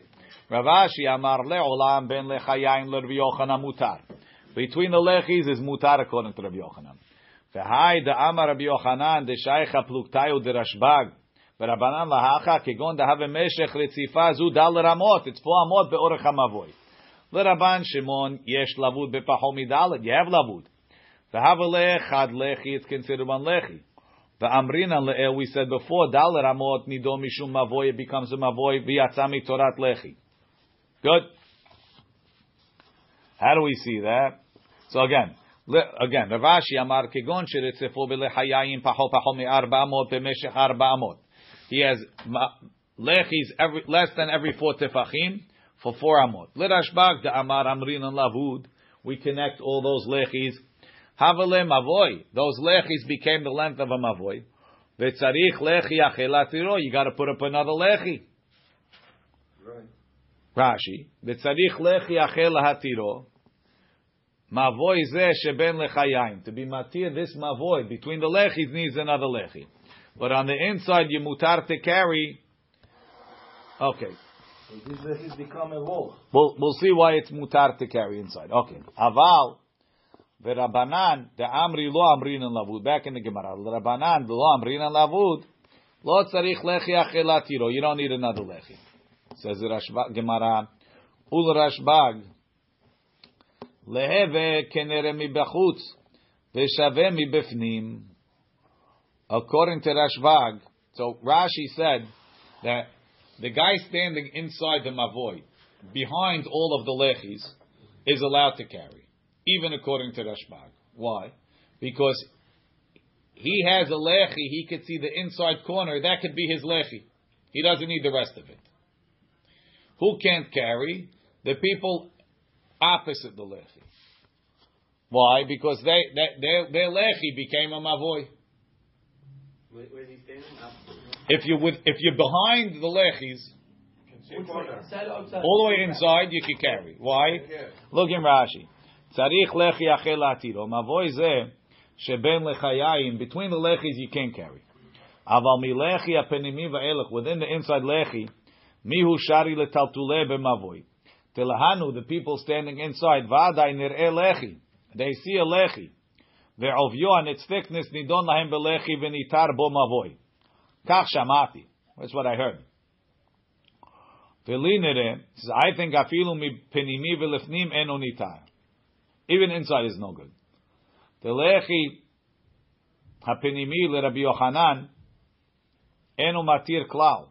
Ravashi Amar, Le'olam ben Lechayayim l'Rav Yochanan mutar. Between the Lechis is mutar according to Rav Yochanan. V'hai da'amar Rav Yochanan, de'shayich ha'pluktayu de'rashbag, v'rabanan lahacha, kegon da'have meshech retzifa zu dal l'ramot, it's four amot be'orech ha'mavoy. L'raban Shimon, yesh lavud be'pachom idalet, you have lavud. V'havelechad lechi, it's considered one lechi. The amrinan le'el, we said before, dal ramot nidom mishum mavoy, it becomes a mavoy v'yatzami torat lechi. Good. How do we see that? So again, again, Ravashi amar kegon sheritzefo b'lechayayim pacho pacho me'arba amot b'meshech arba amot. He has lechis every, less than every four tefachim for four amot. L'rashbag da amar amrinan lavud, we connect all those lechis. Havale mavoy. Those lechis became the length of a mavoy. Vetzarich lechi achelatiro. You got to put up another lechi. Right. Rashi. Vetzarich lechi achelahatiro. Mavoy zeh sheben lechayim. To be matir, this mavoy between the lechis needs another lechi. But on the inside, you mutar to carry. Okay. So these lechis become a wall. We'll, we'll see why it's mutar to carry inside. Okay. Aval. The Rabbanan, the Amri lo Amrin and Lavud. Back in the Gemara, the Rabbanan, the lo Amrin and Lavud. Lo tzarich lechi achelatiro. You don't need another lechi. Says the Rashbag Gemara. Ul Rashbag leheve kenere mi bechutz veshave mi befnim. According to Rashbag, so Rashi said that the guy standing inside the mavoy, behind all of the lechis, is allowed to carry. Even according to Rashbag. Why? Because he has a lechi, he could see the inside corner, that could be his lechi. He doesn't need the rest of it. Who can't carry? The people opposite the lechi. Why? Because they, they their, their lechi became a mavoy. Where, where is he standing? If you're, with, if you're behind the lechis, all the way inside, you can carry. Why? Look in Rashi. Tzarich lechi achel atiro. Mavoy zeh sheben lechayayim. Between the lechis you can't carry. Aval mi lechi apenimi va'elech. Within the inside lechi, mihu shari letaltule b'mavoy. Telahanu, the people standing inside, va'adai nir'e lechi. They see a lechi. Ve'ovyo, and its thickness, nidon lahem b'lechi v'nitar bo mavoy. Kach shamati. That's what I heard. Ve'li nir'e. I think afilu mi penimi v'lefnim eno nitar. Even inside is no good. The lechi hapenimi le Rabbi Yochanan enu matir klau.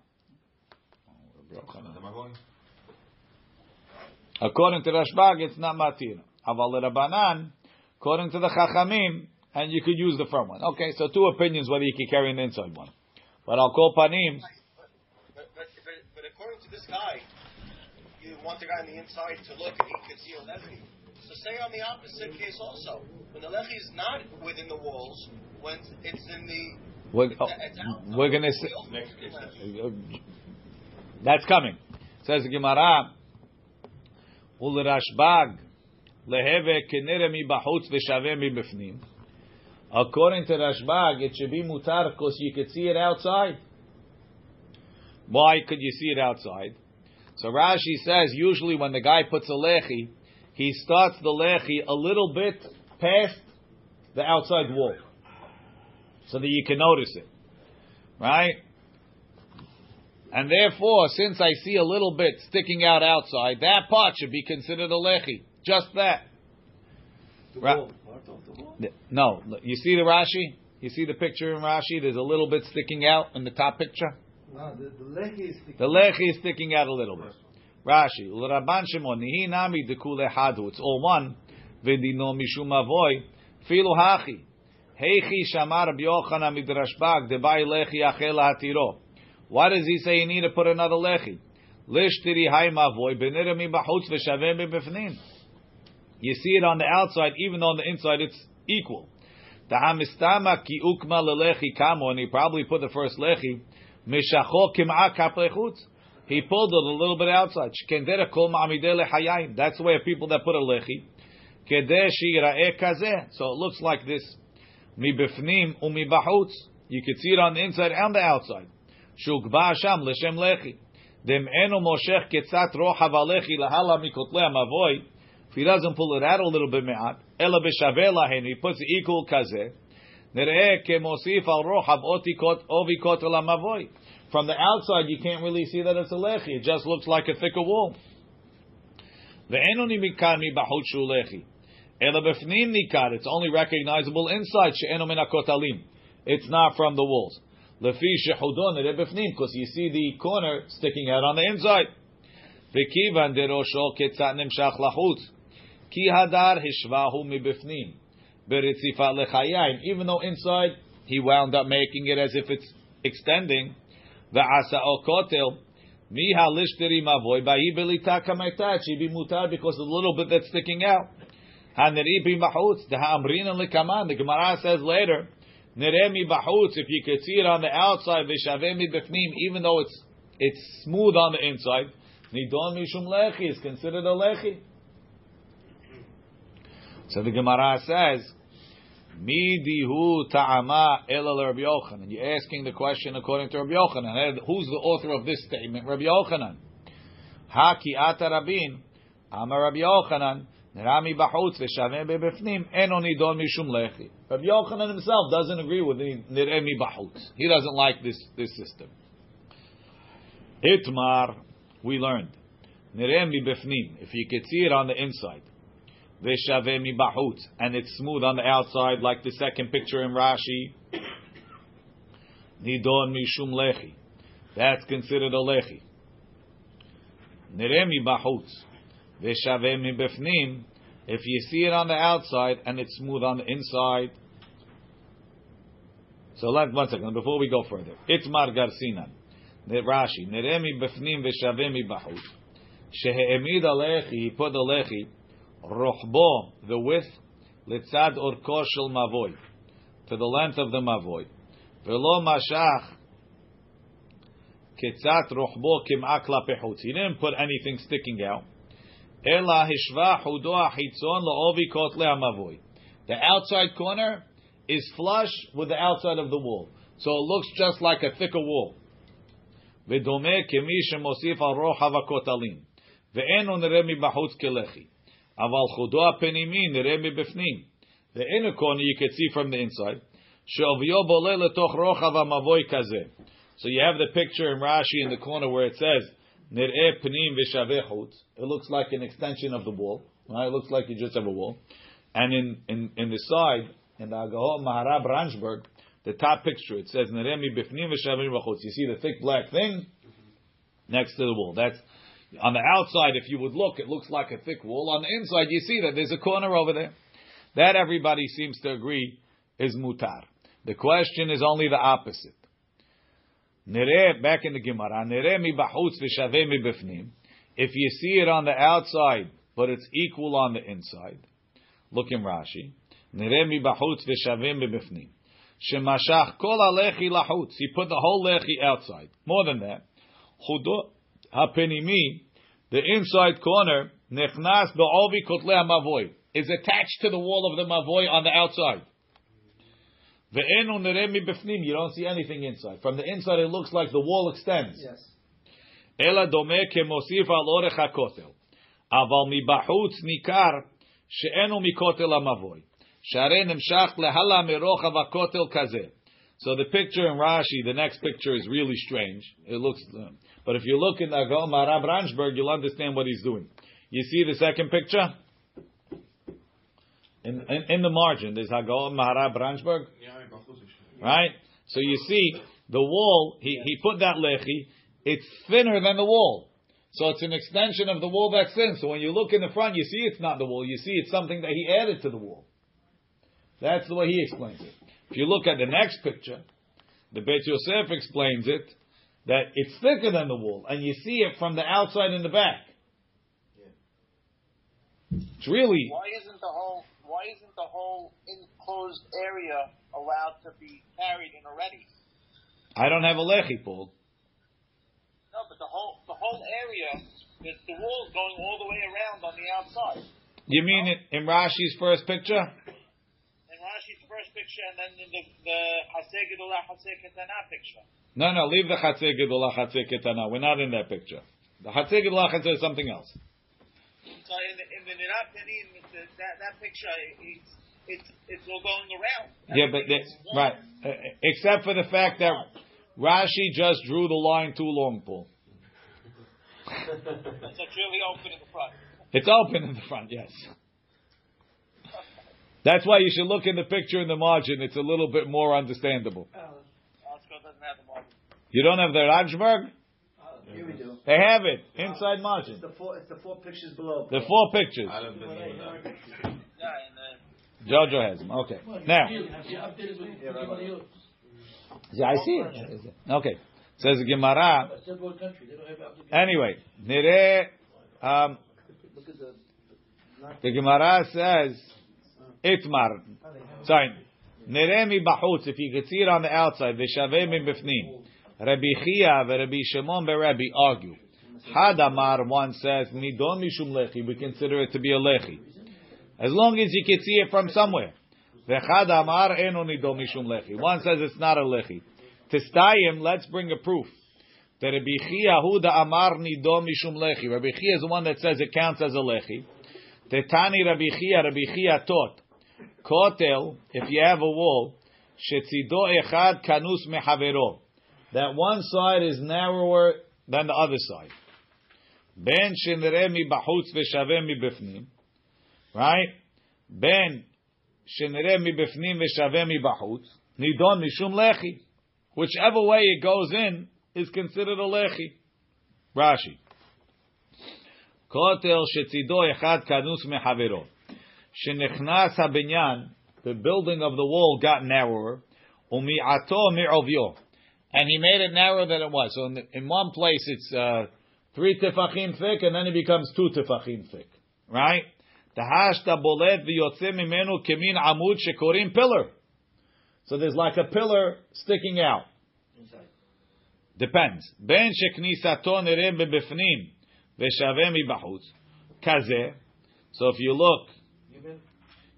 According to Rashbag, it's not matir. Aval Rabbanan, according to the Chachamim, and you could use the firm one. Okay, so two opinions whether you can carry an inside one. But I'll call panim. But, but, but, but according to this guy, you want the guy on the inside to look and he could see a lechi. So say on the opposite case also. When the lechi is not within the walls, when it's in the... We're, oh, we're going to see... That's coming. Says the Gemara, Ulrashbag, leheve kenere mi bahutz v'shaveh mi b'fnim. According to Rashbag, it should be mutar because you could see it outside. Why could you see it outside? So Rashi says, usually when the guy puts a lechi, he starts the lechi a little bit past the outside wall, so that you can notice it. Right? And therefore, since I see a little bit sticking out outside, that part should be considered a lechi. Just that. The wall. No, you see the Rashi? You see the picture in Rashi? There's a little bit sticking out in the top picture. No, the, the lechi is sticking out. The lechi is sticking out a little bit. Rashi, L'Rabban Shimon, Nihi nami dekule hadu. It's all one. V'dino mishum Mavoy, filu hachi. Heichi shamar b'yochanan midrashbag, debai lechi achel hatiro. Why does he say you need to put another lechi? Lishtiri hai Mavoy, benirami b'chutz v'shaveh b'bifnim. You see it on the outside, even though on the inside it's equal. And he probably put the first lechi. He pulled it a little bit outside. That's the way of people that put a lechi. So it looks like this. You could see it on the inside and the outside. If he doesn't pull it out a little bit, he puts the equal kaze. From the outside, you can't really see that it's a lechi. It just looks like a thicker wall. It's only recognizable inside. It's not from the walls. Because you see the corner sticking out on the inside. Even though inside he wound up making it as if it's extending, because of the little bit that's sticking out. The Gemara says later, if you could see it on the outside, even though it's it's smooth on the inside, is considered a lechi. So the Gemara says, "Midihu ta'ama ela Rabbi Yochanan." You're asking the question according to Rabbi Yochanan. Who's the author of this statement? Rabbi Yochanan. Haki ata Rabin, Amar Rabbi Yochanan, Rami b'chutz v'shaveh b'bifnim, eno nidon mishum lechi. Rabbi Yochanan himself doesn't agree with nireh mi b'chutz. He doesn't like this this system. Itmar, we learned nireh mi b'bifnim. If you could see it on the inside. And it's smooth on the outside, like the second picture in Rashi. Nidon mishum lechi. That's considered a lechi. Nireh mi b'chutz. V'shaveh mi b'fnim. If you see it on the outside and it's smooth on the inside. So let one second before we go further. Itmar Garsinan. Rashi. Nireh mi b'fnim v'shaveh mi b'chutz. Shehe'emid alechi. He put the lechi. Rochbo, the width, litzad orko shel mavoy, to the length of the mavoy. Velo mashach ketzat rochbo kim'a klapechutz. He didn't put anything sticking out. Ela hishva chudo achitzon la'ovi kotle ha'mavoy. The outside corner is flush with the outside of the wall, so it looks just like a thicker wall. V'domeh kemi shemosif al rochav ha'kotalim. Ve'enu nireh mi b'chutz kelechi. Aval chudo apenimin nireh mi b'fnim. The inner corner you can see from the inside. She'ovio boleh letoch rochav ha'mavoy kazeh. So you have the picture in Rashi in the corner where it says nireh pnim v'shaveh chutz. It looks like an extension of the wall. Right? It looks like you just have a wall. And in in, in the side in the Agahot Maharab Ransberg, the top picture it says nireh mi b'fnim v'shaveh chutz. You see the thick black thing next to the wall. That's On the outside, if you would look, it looks like a thick wall. On the inside, you see that there's a corner over there. That everybody seems to agree is mutar. The question is only the opposite. Nireh, back in the Gemara, Nireh mi b'chutz v'shaveh mi b'fnim. If you see it on the outside, but it's equal on the inside. Look in Rashi. Nireh mi b'chutz v'shaveh mi b'fnim. Shemashach kol ha'lechi l'chutz. He put the whole lechi outside. More than that. Chudo ha'penimi, the inside corner, nechnas ba'ovi kotle ha'mavoy, is attached to the wall of the mavoy on the outside. Ve'enu nireh mi b'fnim. You don't see anything inside. From the inside, it looks like the wall extends. Yes. Ela domeh kemosif al orech ha'kotel. Aval mi b'chutz nikar she'enu mi kotel ha'mavoy. Sharei nimshach lehala mirochav ha'kotel kazeh. So the picture in Rashi, the next picture is really strange. It looks, um, but if you look in the Maharab Ransberg, you'll understand what he's doing. You see the second picture? In, in, in the margin, there's Hagol Maharab Ransberg. Right? So you see, the wall, he, he put that lechi, it's thinner than the wall. So it's an extension of the wall that's thin. So when you look in the front, you see it's not the wall. You see it's something that he added to the wall. That's the way he explains it. If you look at the next picture, the Beit Yosef explains it, that it's thicker than the wall, and you see it from the outside and the back. Yeah. It's really... Why isn't the whole Why isn't the whole enclosed area allowed to be carried in already? I don't have a lechi, Paul. No, but the whole the whole area, is the wall's going all the way around on the outside. You mean it, in Rashi's first picture? Rashi's first picture and then the Chatzei Gedolah, Chatzei Ketana picture. No, no, leave the Chatzei Gedolah, Chatzei Ketana. We're not in that picture. The Chatzei Gedolah, Chatzei is something else. So in the, in the Nirah Penim, that, that picture, it's, it's, it's all going around. That yeah, but that's, right. Uh, except for the fact that Rashi just drew the line too long, Paul. So it's really open in the front. It's open in the front, yes. That's why you should look in the picture in the margin. It's a little bit more understandable. Oh, doesn't have the margin. You don't have the Ravdiimi? Oh, here we do. They have it inside margin. It's the four, it's the four pictures below. The four pictures. I don't know. Jojo has them. Okay. Now. Yeah, I see it. Okay. Says Gemara. Anyway, Nireh. Um, the Gemara says. Itmar. Sorry. Nireh mi b'chutz. If you could see it on the outside. V'shaveh mi b'fnim. Rabbi Chia and Rabbi Shimon Verabi argue. Hadamar, one says, Nidon mishum lechi. We consider it to be a lechi. As long as you could see it from somewhere. V'chadamar eno nidon mishum lechi. One says it's not a lechi. Testayim, let's bring a proof. That Rabbi Chia hu da'amar nidon mishum lechi. Rabbi Chia is the one that says it counts as a lechi. Tetani Rabbi Chia, Rabbi Chia taught. Kotel, if you have a wall, shetzido echad kanus mehavero, that one side is narrower than the other side. Ben shenireh mi b'chutz v'shaveh mi b'fnim, right? Ben shenireh mi b'fnim v'shaveh mi b'chutz, nidon mishum lechi. Whichever way it goes in is considered a lechi. Rashi. Kotel shetzido echad kanus mehavero. Shenichnas haBinyan, the building of the wall got narrower. Umi'ato mi'ovyo, and he made it narrower than it was. So in, the, in one place it's uh, three tefachim thick, and then it becomes two tefachim thick. Right? Tahashta bolet v'yotze mimenu kemin amud shekorim pillar. So there's like a pillar sticking out. Inside. Depends. Ben sheknisato nireh bebefnim v'shaveh mibachutz kazeh. So if you look.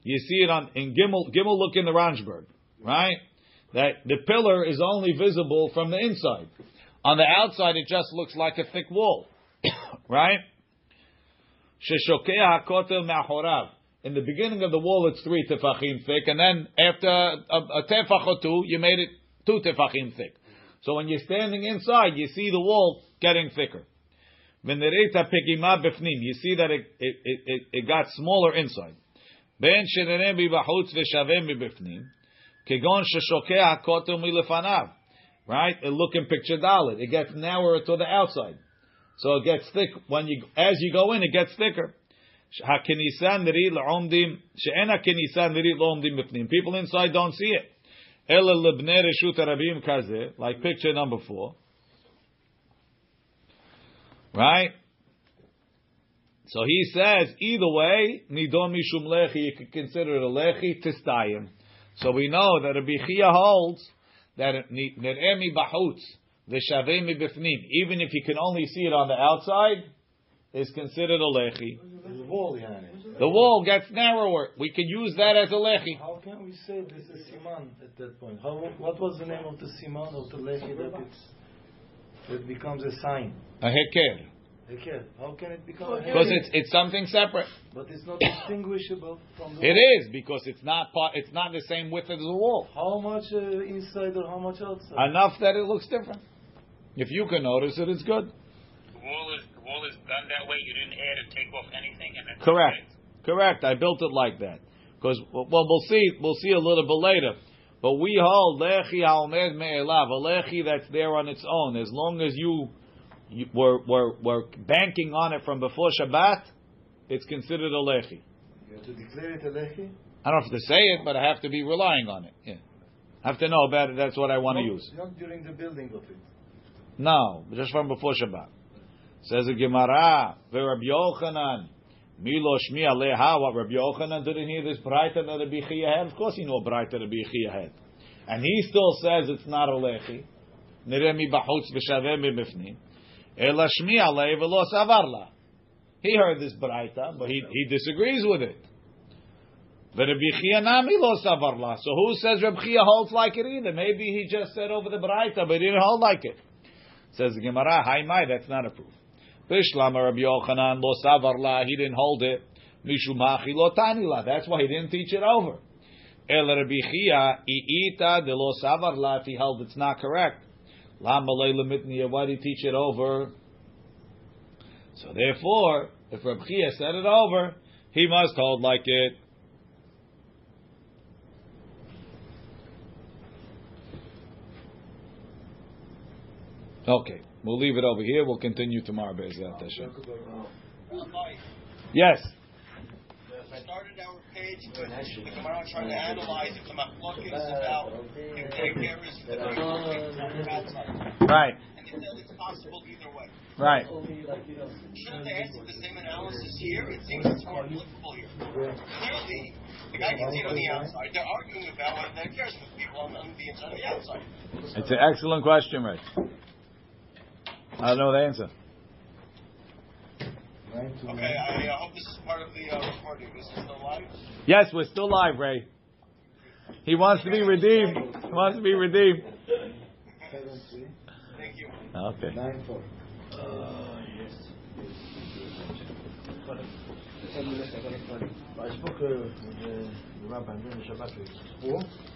You see it on in Gimel. Gimel, look in the Ransberg, right? That the pillar is only visible from the inside. On the outside, it just looks like a thick wall, right? Sheshokeh hakotel me'achorav. In the beginning of the wall, it's three tefachim thick, and then after a, a tefach or two, you made it two tefachim thick. So when you're standing inside, you see the wall getting thicker. Menerita pekima b'fnim. You see that it it it, it got smaller inside. Ben shenireh mi b'chutz v'shaveh mi b'fnim, kegon sheshokeh hakotel mi lefanav. Right? Look in picture Dalet. It gets narrower to the outside. So it gets thick when you as you go in, it gets thicker. People inside don't see it. Like picture number four, right? So he says either way, you can consider it a lechi tistayim. So we know that Rabbi Chia holds that neremi bahutz v'shavei mi bifnim. Even if you can only see it on the outside, is considered a lechi. The wall, the wall gets narrower. We can use that as a lechi. How can we say this is siman at that point? How, what was the name of the siman of the lechi that it's, that becomes a sign? A heker. Heker. How can it become? Because well, it's it's something separate. But it's not distinguishable from the. It wall. Is because it's not part. It's not the same width as the wall. How much uh, inside or how much outside? Enough that it looks different. If you can notice it, it's good. The wall is the wall is done that way. You didn't add or take off anything. And correct. Right. Correct. I built it like that because well, we'll see we'll see a little bit later. But we hold lechi haomed me'elav, a lechi that's there on its own, as long as you. You we're, we're, we're banking on it from before Shabbat, it's considered a lechi. You have to declare it a lechi? I don't have to say it, but I have to be relying on it. Yeah. I have to know about it. That's what I want to use. Not during the building of it. No, just from before Shabbat. Says the Gemara, Verabi Yochanan, Milo Shmi Aleha, what Rabbi Yochanan didn't hear this braita that Rabbi Chia had? Of course he knew a braita that Rabbi Chia had. And he still says it's not a lechi. Neremi Bahutz V'Shaveh Mibifnim. He heard this baraita, but he, he disagrees with it. So who says Reb Chia holds like it either? Maybe he just said over the baraita, but he didn't hold like it. Says the Gemara, Haimai, that's not a proof. He didn't hold it. That's why he didn't teach it over. If he held it's not correct. Why did he teach it over? So therefore, if Reb Chia said it over, he must hold like it. Okay, we'll leave it over here. We'll continue tomorrow, Be'ezrat Hashem. Yes. I started our page, but the Gemara trying to analyze it from a focus about if Heker is the right or the outside. Right. And it's possible either way. Right. Shouldn't they answer the same analysis here? It seems it's more applicable here. Clearly, the guy can see it on the outside. They're arguing about whether that cares for people on the inside or the outside. It's an excellent question, Rich. I don't know the answer. Okay, I uh, hope this is part of the uh, recording. Is this still live? Yes, we're still live, Ray. He wants to be redeemed. He wants to be redeemed. Thank you. Okay. Nine four. Uh, yes. I spoke with the Rabbah during the Shabbat.